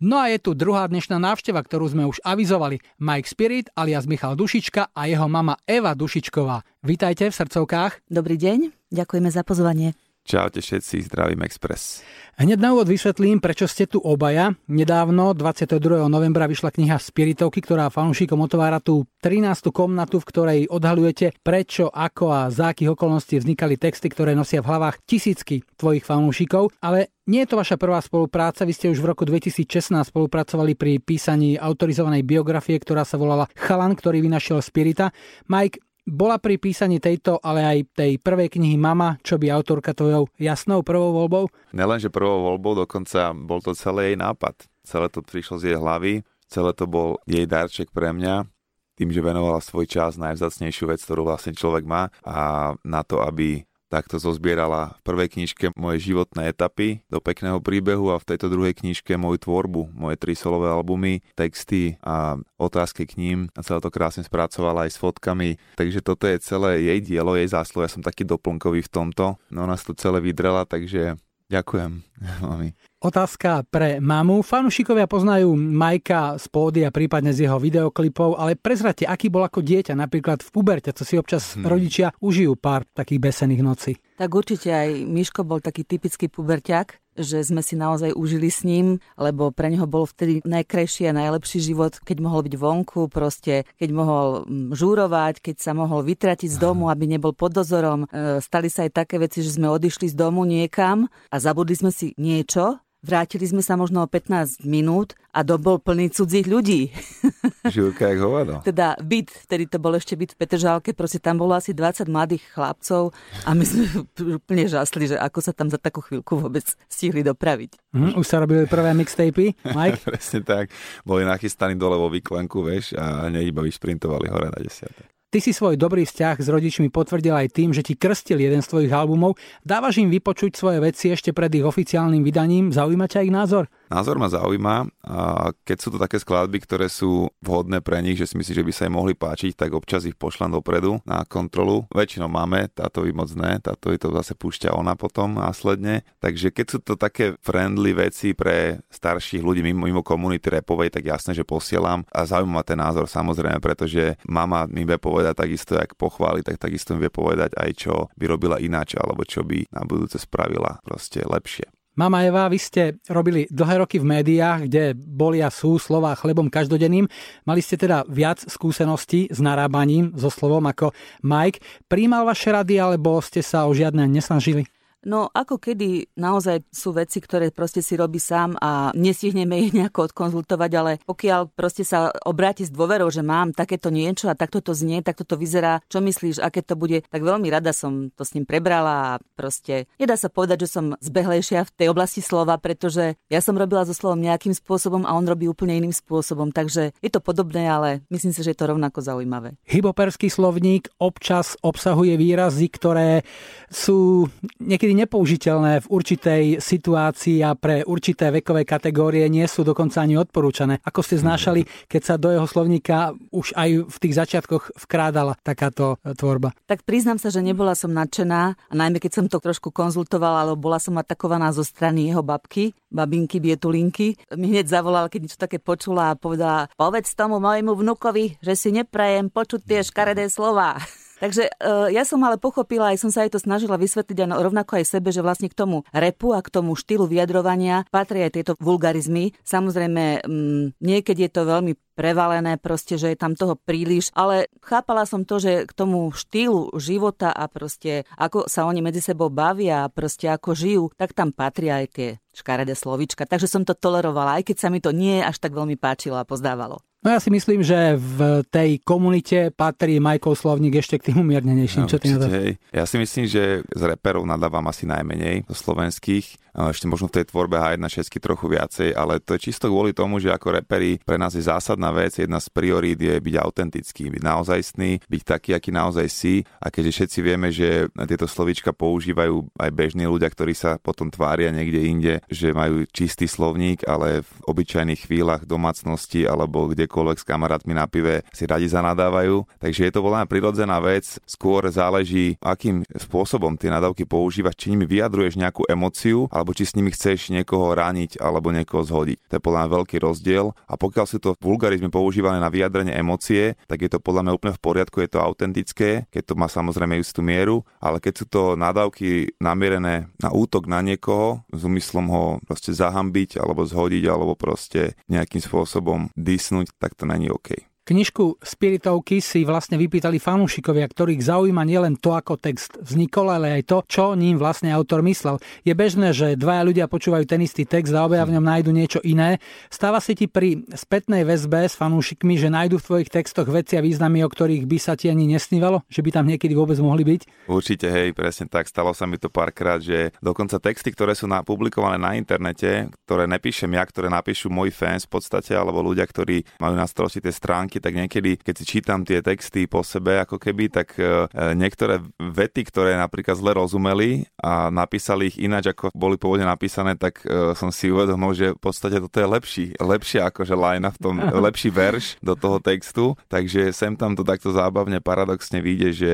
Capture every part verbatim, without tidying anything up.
No a je tu druhá dnešná návšteva, ktorú sme už avizovali. Mike Spirit alias Michal Dušička a jeho mama Eva Dušičková. Vítajte v srdcovkách. Dobrý deň, ďakujeme za pozvanie. Čaute všetci, zdravím Express. Hneď na úvod vysvetlím, prečo ste tu obaja. Nedávno, dvadsiateho druhého novembra, vyšla kniha Spiritovky, ktorá fanúšikom otvára tú trinástu komnatu, v ktorej odhaľujete, prečo, ako a za akých okolností vznikali texty, ktoré nosia v hlavách tisícky tvojich fanúšikov, ale nie je to vaša prvá spolupráca, vy ste už v roku dvetisícšestnásť spolupracovali pri písaní autorizovanej biografie, ktorá sa volala Chalan, ktorý vynašiel Spirita. Mike, bola pri písaní tejto, ale aj tej prvej knihy Mama, čo by autorka tvojou jasnou prvou voľbou? Nelenže prvou voľbou, dokonca bol to celý jej nápad. Celé to prišlo z jej hlavy, celé to bol jej darček pre mňa, tým, že venovala svoj čas, najvzácnejšiu vec, ktorú vlastne človek má, a na to, aby takto zozbierala v prvej knižke moje životné etapy do pekného príbehu a v tejto druhej knižke moju tvorbu, moje tri solové albumy, texty a otázky k ním, a celé to krásne spracovala aj s fotkami. Takže toto je celé jej dielo, jej zásluha, ja som taký doplnkový v tomto, no nás to celé vydrela, takže ďakujem, mami. Otázka pre mamu. Fanúšikovia poznajú Majka z pódia, prípadne z jeho videoklipov, ale prezrate, aký bol ako dieťa, napríklad v puberte, čo si občas hmm. rodičia užijú pár takých besených nocí. Tak určite aj Miško bol taký typický puberťák, že sme si naozaj užili s ním, lebo pre neho bol vtedy najkrajší a najlepší život, keď mohol byť vonku, proste, keď mohol žúrovať, keď sa mohol vytratiť z domu, aby nebol pod dozorom. Stali sa aj také veci, že sme odišli z domu niekam a zabudli sme si niečo. Vrátili sme sa možno o pätnásť minút a dom bol plný cudzích ľudí. Žilka jak hovado. Teda byt, vtedy to bol ešte byt v Petržálke, proste tam bolo asi dvadsať mladých chlapcov a my sme úplne žasli, že ako sa tam za takú chvíľku vôbec stihli dopraviť. Mm, už sa robili prvé mixtapy, Mike? Presne tak. Boli nachystaní dole vo výklenku, vieš, a ne iba vyšprintovali hore na desiate. Ty si svoj dobrý vzťah s rodičmi potvrdil aj tým, že ti krstil jeden z tvojich albumov. Dávaš im vypočuť svoje veci ešte pred ich oficiálnym vydaním? Zaujíma ťa ich názor? Názor ma zaujíma. A keď sú to také skladby, ktoré sú vhodné pre nich, že si myslím, že by sa im mohli páčiť, tak občas ich pošlem dopredu na kontrolu. Väčšinou máme, táto vy moc ne, táto to zase púšťa ona potom následne. Takže keď sú to také friendly veci pre starších ľudí mimo, mimo komunity rapovej, tak jasné, že posielam. A zaujíma ma ten názor, samozrejme, pretože mama mi vie povedať takisto, jak pochváli, tak takisto mi vie povedať aj, čo by robila ináč, alebo čo by na budúce spravila proste lepšie. Mama Eva, vy ste robili dlhé roky v médiách, kde boli a sú slová chlebom každodenným. Mali ste teda viac skúseností s narábaním so slovom ako Mike. Prijímal vaše rady, alebo ste sa o žiadne nesnažili? No ako kedy, naozaj sú veci, ktoré proste si robí sám a nestihneme ich nejako odkonzultovať, ale pokiaľ proste sa obráti s dôverou, že mám takéto niečo a takto to znie, takto to vyzerá, čo myslíš, aké to bude, tak veľmi rada som to s ním prebrala a proste nedá sa povedať, že som zbehlejšia v tej oblasti slova, pretože ja som robila so slovom nejakým spôsobom a on robí úplne iným spôsobom, takže je to podobné, ale myslím si, že je to rovnako zaujímavé. Hyboperský slovník občas obsahuje výrazy, ktoré sú niekedy nepoužiteľné v určitej situácii a pre určité vekové kategórie nie sú dokonca ani odporúčané. Ako ste znášali, keď sa do jeho slovníka už aj v tých začiatkoch vkrádala takáto tvorba? Tak priznám sa, že nebola som nadšená, a najmä keď som to trošku konzultovala, alebo bola som atakovaná zo strany jeho babky, babinky Bietulinky. Mi hneď zavolala, keď niečo také počula a povedala: "Povedz tomu mojemu vnukovi, že si neprajem počuť tie škaredé slová." Takže ja som ale pochopila, aj som sa aj to snažila vysvetliť a rovnako aj sebe, že vlastne k tomu repu a k tomu štýlu vyjadrovania patrí aj tieto vulgarizmy. Samozrejme, niekedy je to veľmi prevalené, proste, že je tam toho príliš, ale chápala som to, že k tomu štýlu života a proste ako sa oni medzi sebou bavia a proste ako žijú, tak tam patria aj tie škaredé slovíčka. Takže som to tolerovala, aj keď sa mi to nie až tak veľmi páčilo a pozdávalo. No ja si myslím, že v tej komunite patrí Michael slovník ešte k tým umiernenejším. No, čo ty na to? Ja si myslím, že z reperov nadávam asi najmenej zo slovenských. Ešte možno v tej tvorbe há jedna šesť trochu viacej, ale to je čisto kvôli tomu, že ako reperi pre nás je zásadná vec, jedna z priorít je byť autentický, byť naozajstný, byť taký, aký naozaj si. A keďže všetci vieme, že tieto slovíčka používajú aj bežní ľudia, ktorí sa potom tvária niekde inde, že majú čistý slovník, ale v obyčajných chvíľach domácnosti alebo kde kdekoľvek s kamarátmi na pive si radi zanadávajú. Takže je to veľmi prirodzená vec. Skôr záleží, akým spôsobom tie nadávky používaš, či nimi vyjadruješ nejakú emóciu, alebo či s nimi chceš niekoho rániť alebo niekoho zhodiť. To je podľa mňa veľký rozdiel. A pokiaľ sú to vulgarizmy používané na vyjadrenie emócie, tak je to podľa mňa úplne v poriadku, je to autentické, keď to má samozrejme istú mieru, ale keď sú to nadávky namierené na útok na niekoho s úmyslom ho proste zahambiť alebo zhodiť alebo proste nejakým spôsobom disnúť, tak to není OK. Knižku Spiritovky si vlastne vypýtali fanúšikovia, ktorých zaujíma nielen to, ako text vznikol, ale aj to, čo ním vlastne autor myslel. Je bežné, že dvaja ľudia počúvajú ten istý text a obaja v ňom nájdu niečo iné. Stáva sa ti pri spätnej väzbe s fanúšikmi, že nájdu v tvojich textoch veci a významy, o ktorých by sa ti ani nesnívalo? Že by tam niekedy vôbec mohli byť? Určite, hej, presne tak. Stalo sa mi to párkrát, že dokonca texty, ktoré sú publikované na internete, ktoré nepíšem ja, ktoré napíšu moji fans v podstate, alebo ľudia, ktorí majú na starosti tie stránky, tak niekedy, keď si čítam tie texty po sebe ako keby, tak e, niektoré vety, ktoré napríklad zle rozumeli a napísali ich ináč, ako boli pôvodne napísané, tak e, som si uvedomil, že v podstate toto je lepší, lepšia akože lajna v tom, lepší verš do toho textu, takže sem tam to takto zábavne, paradoxne vyjde, že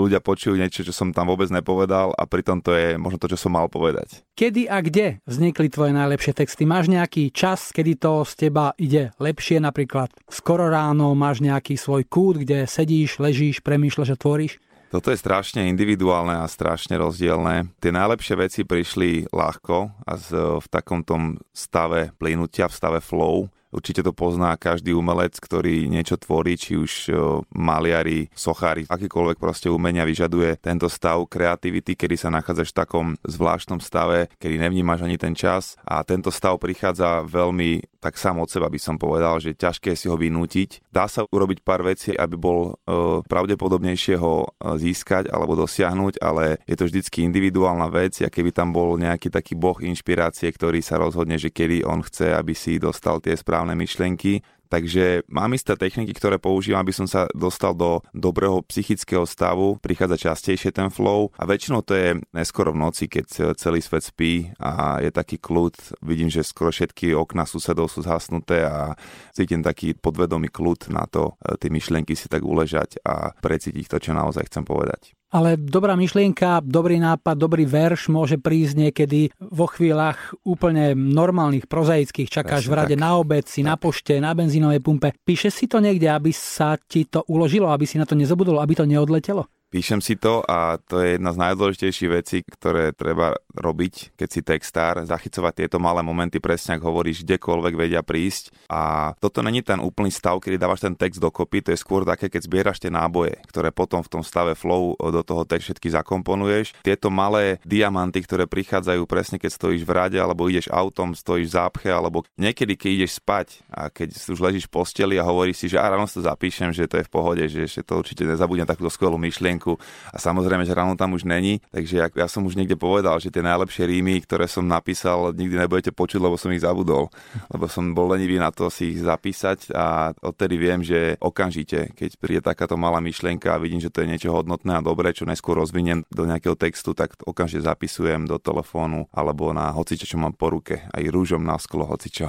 ľudia počujú niečo, čo som tam vôbec nepovedal a pritom to je možno to, čo som mal povedať. Kedy a kde vznikli tvoje najlepšie texty? Máš nejaký čas, kedy to z teba ide lepšie, napríklad skoro ráno? Áno, máš nejaký svoj kút, kde sedíš, ležíš, premýšľaš a tvoríš? Toto je strašne individuálne a strašne rozdielne. Tie najlepšie veci prišli ľahko a v takom tom stave plynutia, v stave flow. Určite to pozná každý umelec, ktorý niečo tvorí, či už maliari, sochári, akýkoľvek proste umenia vyžaduje tento stav kreativity, kedy sa nachádzaš v takom zvláštnom stave, kedy nevnímaš ani ten čas a tento stav prichádza veľmi tak sám od seba, by som povedal, že ťažké si ho vynútiť. Dá sa urobiť pár vecí, aby bol e, pravdepodobnejšie ho získať alebo dosiahnuť, ale je to vždycky individuálna vec, a keby tam bol nejaký taký boh inšpirácie, ktorý sa rozhodne, že kedy on chce, aby si dostal tie správne myšlienky. Takže mám isté techniky, ktoré používam, aby som sa dostal do dobrého psychického stavu. Prichádza častejšie ten flow a väčšinou to je neskoro v noci, keď celý svet spí a je taký kľud. Vidím, že skoro všetky okná susedov sú zhasnuté a cítim taký podvedomý kľud na to, tie myšlienky si tak uležať a precítiť to, čo naozaj chcem povedať. Ale dobrá myšlienka, dobrý nápad, dobrý verš môže prísť niekedy vo chvíľach úplne normálnych, prozaických. Čakáš v rade na obed, si na pošte, na benzínovej pumpe. Píše si to niekde, aby sa ti to uložilo, aby si na to nezabudol, aby to neodletelo? Píšem si to a to je jedna z najdôležitejších vecí, ktoré treba robiť, keď si textár, zachycovať tieto malé momenty, presne ako hovoríš, kdekoľvek vedia prísť. A toto není ten úplný stav, kedy dávaš ten text dokopy, to je skôr také, keď zbieraš tie náboje, ktoré potom v tom stave flow do toho text všetky zakomponuješ. Tieto malé diamanty, ktoré prichádzajú presne, keď stojíš v rade, alebo ideš autom, stojíš v zápche, alebo niekedy, keď ideš spať a keď už ležíš v posteli a hovoríš si, že a ráno si to zapíšem, že to je v pohode, že ešte to určite nezabudnem, takúto skvelú myšlienku. A samozrejme, že ráno tam už není, takže ja, ja som už niekde povedal, že tie najlepšie rímy, ktoré som napísal, nikdy nebudete počuť, lebo som ich zabudol, lebo som bol lenivý na to si ich zapísať a odtedy viem, že okamžite, keď príde takáto malá myšlienka a vidím, že to je niečo hodnotné a dobré, čo neskôr rozviniem do nejakého textu, tak okamžite zapisujem do telefónu alebo na hocičo, čo mám po ruke, aj rúžom na sklo hocičo.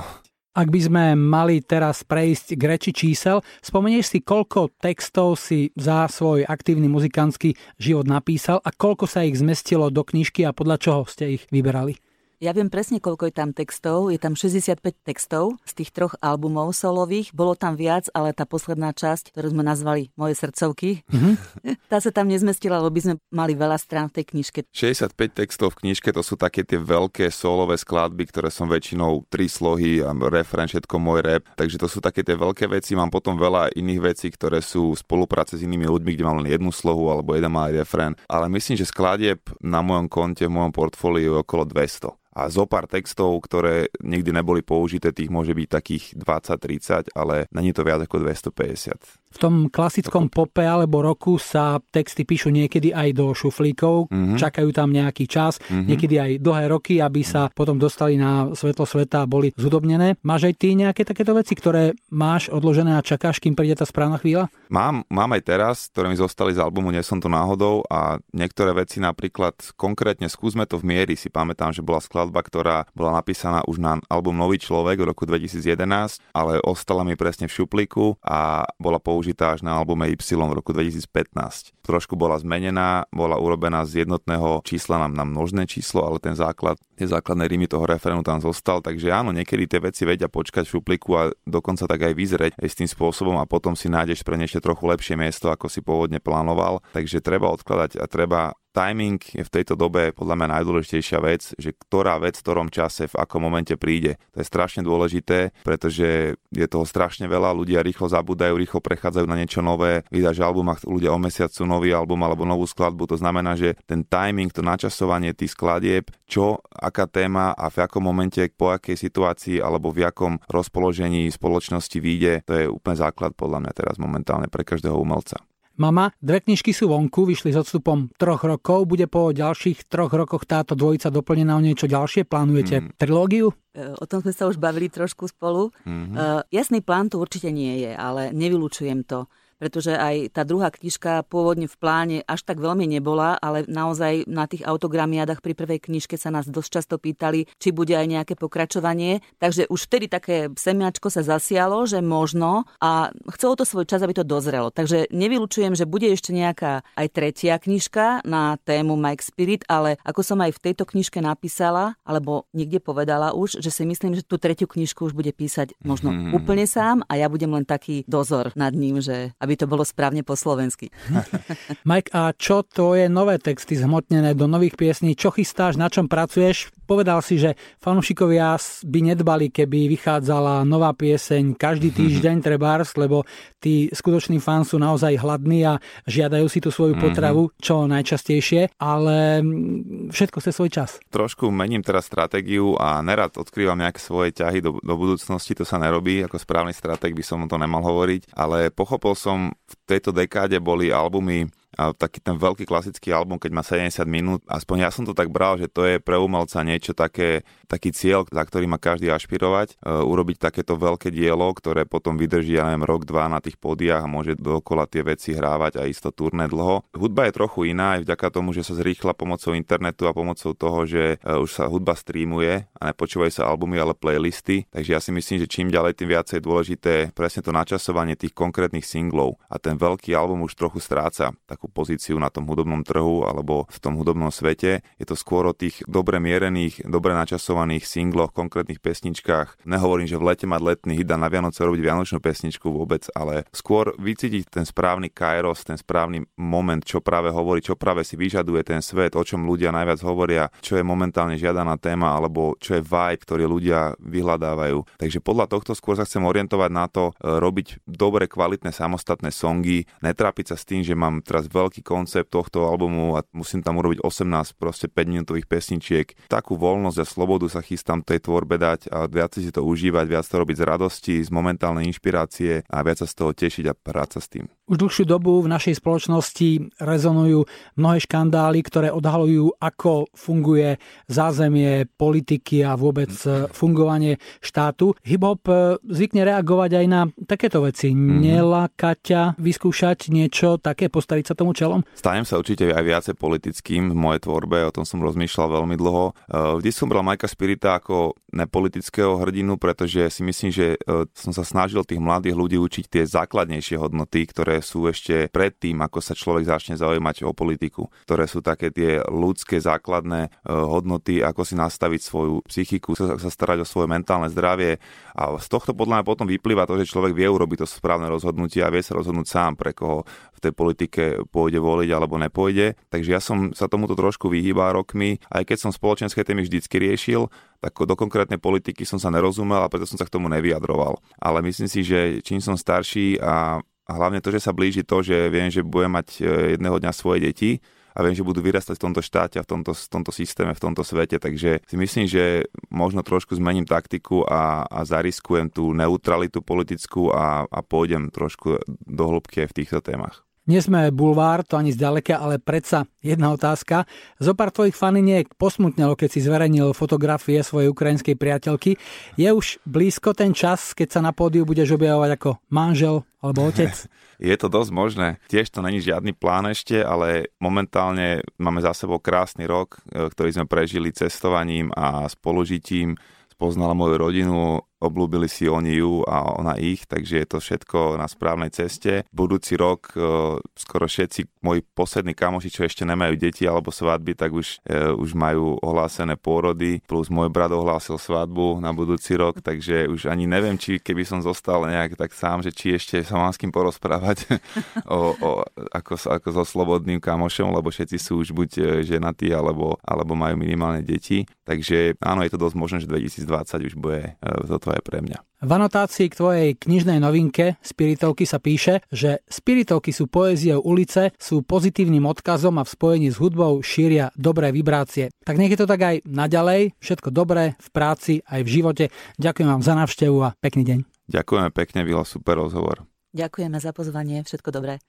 Ak by sme mali teraz prejsť k reči čísel, spomenieš si, koľko textov si za svoj aktívny muzikantský život napísal a koľko sa ich zmestilo do knižky a podľa čoho ste ich vyberali? Ja viem presne, koľko je tam textov. Je tam šesťdesiatpäť textov z tých troch albumov solových. Bolo tam viac, ale tá posledná časť, ktorú sme nazvali Moje srdcovky, mm-hmm. tá sa tam nezmestila, lebo by sme mali veľa strán v tej knižke. šesťdesiatpäť textov v knižke, to sú také tie veľké solové skladby, ktoré som väčšinou tri slohy a refren, všetko môj rap. Takže to sú také tie veľké veci. Mám potom veľa iných vecí, ktoré sú v spolupráce s inými ľuďmi, kde mám len jednu slohu alebo jeden malý refren. Ale myslím, že skladieb na mojom konte, v mojom portfóliu je okolo dvesto. A zo pár textov, ktoré nikdy neboli použité, tých môže byť takých dvadsať tridsať, ale není to viac ako dvestopäťdesiat. V tom klasickom pope alebo roku sa texty píšu niekedy aj do šuflíkov, mm-hmm. čakajú tam nejaký čas, mm-hmm. niekedy aj dlhé roky, aby sa potom dostali na svetlo sveta a boli zhudobnené. Máš aj ty nejaké takéto veci, ktoré máš odložené a čakáš, kým príde tá správna chvíľa? Mám, mám aj teraz, ktoré mi zostali z albumu Nie som to náhodou, a niektoré veci napríklad konkrétne Skúsme to v mieri. Si pamätám, že bola skladba, ktorá bola napísaná už na album Nový človek v roku dvetisíc jedenásť, ale ostala mi presne v šuplíku a bola použitá až na albume Y v roku dvetisíc pätnásť. Trošku bola zmenená, bola urobená z jednotného čísla na, na množné číslo, ale ten základ, tie základné rímy toho refrénu tam zostal, takže áno, niekedy tie veci vedia počkať v šupliku a dokonca tak aj vyzrieť aj s tým spôsobom a potom si nájdeš pre ne ešte trochu lepšie miesto, ako si pôvodne plánoval, takže treba odkladať a treba... Timing je v tejto dobe podľa mňa najdôležitejšia vec, že ktorá vec v ktorom čase, v akom momente príde. To je strašne dôležité, pretože je toho strašne veľa, ľudia rýchlo zabúdajú, rýchlo prechádzajú na niečo nové, vydáš album a ľudia o mesiacu nový album alebo novú skladbu, to znamená, že ten timing, to načasovanie tých skladieb, čo, aká téma a v akom momente, po akej situácii alebo v akom rozpoložení spoločnosti vyjde, to je úplne základ podľa mňa teraz momentálne pre každého umelca. Mama, dve knižky sú vonku, vyšli s odstupom troch rokov. Bude po ďalších troch rokoch táto dvojica doplnená o niečo ďalšie? Plánujete mm. trilógiu? O tom sme sa už bavili trošku spolu. Mm-hmm. Uh, jasný plán to určite nie je, ale nevylučujem to. Pretože aj tá druhá knižka pôvodne v pláne až tak veľmi nebola, ale naozaj na tých autogramiádach pri prvej knižke sa nás dosť často pýtali, či bude aj nejaké pokračovanie. Takže už vtedy také semiačko sa zasialo, že možno, a chcelo to svoj čas, aby to dozrelo. Takže nevylučujem, že bude ešte nejaká aj tretia knižka na tému Mike Spirit, ale ako som aj v tejto knižke napísala, alebo niekde povedala už, že si myslím, že tú tretiu knižku už bude písať možno mm-hmm. úplne sám a ja budem len taký dozor nad ním, že... aby to bolo správne po slovensky. Mike, a čo tvoje nové texty zhmotnené do nových piesní? Čo chystáš, na čom pracuješ? Povedal si, že fanúšikovia by nedbali, keby vychádzala nová pieseň každý týždeň trebárs, lebo tí skutoční fans sú naozaj hladní a žiadajú si tú svoju potravu čo najčastejšie, ale všetko chce svoj čas. Trošku mením teraz stratégiu a nerad odkrývam nejaké svoje ťahy do, do budúcnosti, to sa nerobí, ako správny stratég by som to nemal hovoriť, ale pochopil som, v tejto dekáde boli albumy a taký ten veľký klasický album, keď má sedemdesiat minút, aspoň ja som to tak bral, že to je pre umelca niečo také, taký cieľ, za ktorý má každý ašpirovať, e, urobiť takéto veľké dielo, ktoré potom vydrží, ja neviem, rok, dva na tých pódiach a môže dookola tie veci hrávať a isto turné dlho. Hudba je trochu iná aj vďaka tomu, že sa zrýchla pomocou internetu a pomocou toho, že e, už sa hudba streamuje a nepočúvajú sa albumy, ale playlisty, takže ja si myslím, že čím ďalej, tým viacej je dôležité presne to načasovanie tých konkrétnych singlov a ten veľký album už trochu stráca takú pozíciu na tom hudobnom trhu alebo v tom hudobnom svete. Je to skôr o tých dobre mierených, dobre načasovaných singloch, konkrétnych pesničkách. Nehovorím, že v lete mať letný hit a na Vianoce robiť vianočnú pesničku vôbec, ale skôr vycítiť ten správny kairos, ten správny moment, čo práve hovorí, čo práve si vyžaduje ten svet, o čom ľudia najviac hovoria, čo je momentálne žiadaná téma alebo čo je vibe, ktorý ľudia vyhľadávajú. Takže podľa tohto skôr sa chcem orientovať na to, robiť dobre kvalitné samostatné songy, netrápiť sa s tým, že mám teraz veľký koncept tohto albumu a musím tam urobiť osemnásť proste päťminútových pesničiek. Takú voľnosť a slobodu sa chystám tej tvorbe dať a viac si to užívať, viac to robiť z radosti, z momentálnej inšpirácie a viac sa z toho tešiť a práca s tým. Už dlhšiu dobu v našej spoločnosti rezonujú mnohé škandály, ktoré odhaľujú, ako funguje zázemie politiky a vôbec fungovanie štátu. Hip-hop zvykne reagovať aj na takéto veci. Mm-hmm. Neláka ťa vyskúšať niečo také, postaviť sa tomu čelom? Stanem sa určite aj viacej politickým v mojej tvorbe, o tom som rozmýšľal veľmi dlho. Vždy som bral Majka Spirita ako nepolitického hrdinu, pretože si myslím, že som sa snažil tých mladých ľudí učiť tie základnejšie hodnoty, ktoré sú ešte pred tým, ako sa človek začne zaujímať o politiku, ktoré sú také tie ľudské základné hodnoty, ako si nastaviť svoju psychiku, sa starať o svoje mentálne zdravie a z tohto podľa mňa potom vyplýva to, že človek vie urobiť to správne rozhodnutie a vie sa rozhodnúť sám, pre koho v tej politike pôjde voliť alebo nepôjde. Takže ja som sa tomuto trošku vyhýbal rokmi, aj keď som spoločenské témy vždycky riešil, tak do konkrétnej politiky som sa nerozumel a preto som sa k tomu nevyjadroval. Ale myslím si, že čím som starší a A hlavne to, že sa blíži to, že viem, že budem mať jedného dňa svoje deti a viem, že budú vyrastať v tomto štáte, v tomto, v tomto systéme, v tomto svete, takže si myslím, že možno trošku zmením taktiku a, a zariskujem tú neutralitu politickú a, a pôjdem trošku do hĺbky v týchto témach. Nie sme bulvár, to ani zďaleka, ale predsa jedna otázka. Zopár tvojich faniniek posmutnelo, keď si zverejnil fotografie svojej ukrajinskej priateľky. Je už blízko ten čas, keď sa na pódiu budeš objavovať ako manžel alebo otec? Je to dosť možné. Tiež to není žiadny plán ešte, ale momentálne máme za sebou krásny rok, ktorý sme prežili cestovaním a spolužitím. Spoznala moju rodinu, obľúbili si oni ju a ona ich, takže je to všetko na správnej ceste. Budúci rok e, skoro všetci moji poslední kamoši, čo ešte nemajú deti alebo svadby, tak už, e, už majú ohlásené pôrody, plus môj brat ohlásil svadbu na budúci rok, takže už ani neviem, či keby som zostal nejak tak sám, že či ešte sa mám s kým porozprávať o, o, ako, ako so slobodným kamošom, lebo všetci sú už buď ženatí alebo, alebo majú minimálne deti. Takže áno, je to dosť možné, že dvetisícdvadsať už bude e, toto aj pre mňa. V anotácii k tvojej knižnej novinke Spiritovky sa píše, že Spiritovky sú poéziou ulice, sú pozitívnym odkazom a v spojení s hudbou šíria dobré vibrácie. Tak nech je to tak aj naďalej, všetko dobré v práci aj v živote. Ďakujem vám za návštevu a pekný deň. Ďakujeme pekne, Vila, super rozhovor. Ďakujeme za pozvanie, všetko dobré.